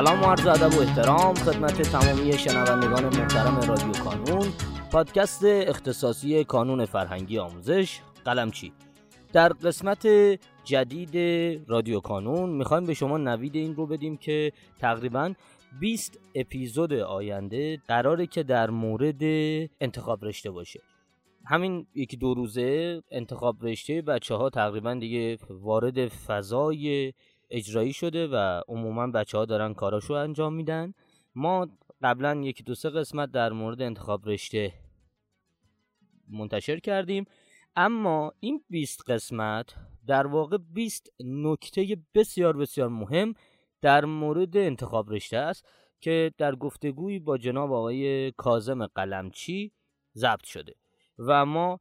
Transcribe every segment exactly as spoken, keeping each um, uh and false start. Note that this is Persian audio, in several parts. سلام و عرض ادب و احترام خدمت تمامی شنوندگان محترم رادیو کانون، پادکست اختصاصی کانون فرهنگی آموزش قلمچی. در قسمت جدید رادیو کانون میخوایم به شما نوید این رو بدیم که تقریباً بیست اپیزود آینده قراره که در مورد انتخاب رشته باشه. همین یکی دو روزه انتخاب رشته بچه ها تقریباً دیگه وارد فضای اجرایی شده و عموماً بچه ها دارن کاراشو انجام میدن. ما قبلاً یکی دو سه قسمت در مورد انتخاب رشته منتشر کردیم، اما این بیست قسمت در واقع بیست نکته بسیار بسیار مهم در مورد انتخاب رشته است که در گفتگویی با جناب آقای کاظم قلمچی ضبط شده و ما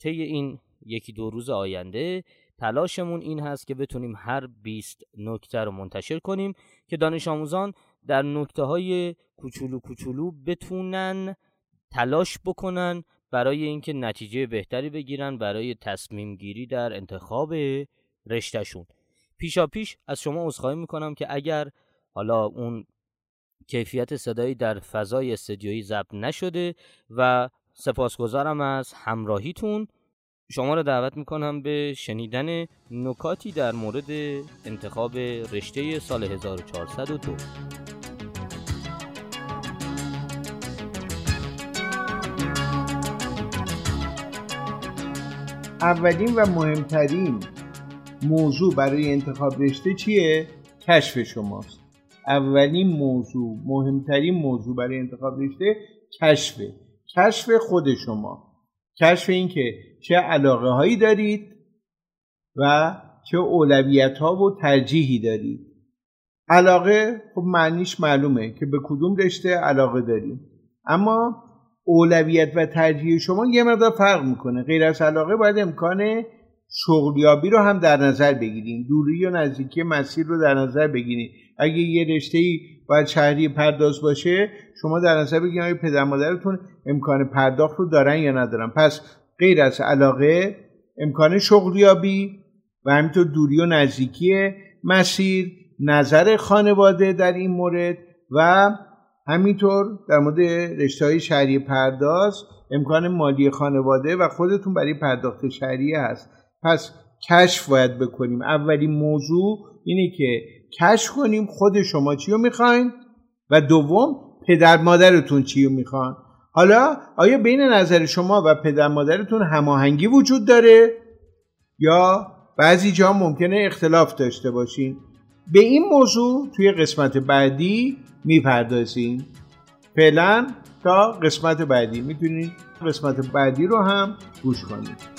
طی این یکی دو روز آینده تلاشمون این هست که بتونیم هر بیست نکته رو منتشر کنیم که دانش آموزان در نکته‌های کوچولو کوچولو بتونن تلاش بکنن برای اینکه نتیجه بهتری بگیرن برای تصمیم گیری در انتخاب رشتهشون. پیشا پیش از شما عذرخواهی میکنم که اگر حالا اون کیفیت صدایی در فضای استدیویی ضبط نشده و سپاسگزارم از همراهیتون. شما را دعوت میکنم به شنیدن نکاتی در مورد انتخاب رشته سال هزار و چهارصد و دو. اولین و مهمترین موضوع برای انتخاب رشته چیه؟ کشف شماست. اولین موضوع، مهمترین موضوع برای انتخاب رشته کشفه. کشف خود شما، کشف این که چه علاقه هایی دارید و چه اولویت ها و ترجیحی دارید. علاقه خب معنیش معلومه که به کدوم رشته علاقه دارید، اما اولویت و ترجیح شما یه مقدار فرق میکنه. غیر از علاقه باید امکان شغلیابی رو هم در نظر بگیریم، دوری و نزدیکی مسیر رو در نظر بگیریم. اگه یه رشته‌ای باید شهری پرداز باشه، شما در نظر بگیرید آیا پدر مادرتون امکان پرداخت رو دارن یا ندارن. پس غیر از علاقه امکان شغلیابی و همینطور دوری و نزدیکی مسیر، نظر خانواده در این مورد و همینطور در مورد رشته‌های شهری پرداز امکان مالی خانواده و خودتون برای پرداخت شهریه هست. پس کشف باید بکنیم. اولین موضوع اینه که کشف کنیم خود شما چی رو میخواین و دوم پدر مادرتون چی رو میخوان. حالا آیا بین نظر شما و پدر مادرتون هماهنگی وجود داره یا بعضی جا ممکنه اختلاف داشته باشین؟ به این موضوع توی قسمت بعدی میپردازیم. فعلا تا قسمت بعدی میتونید قسمت بعدی رو هم گوش کنید.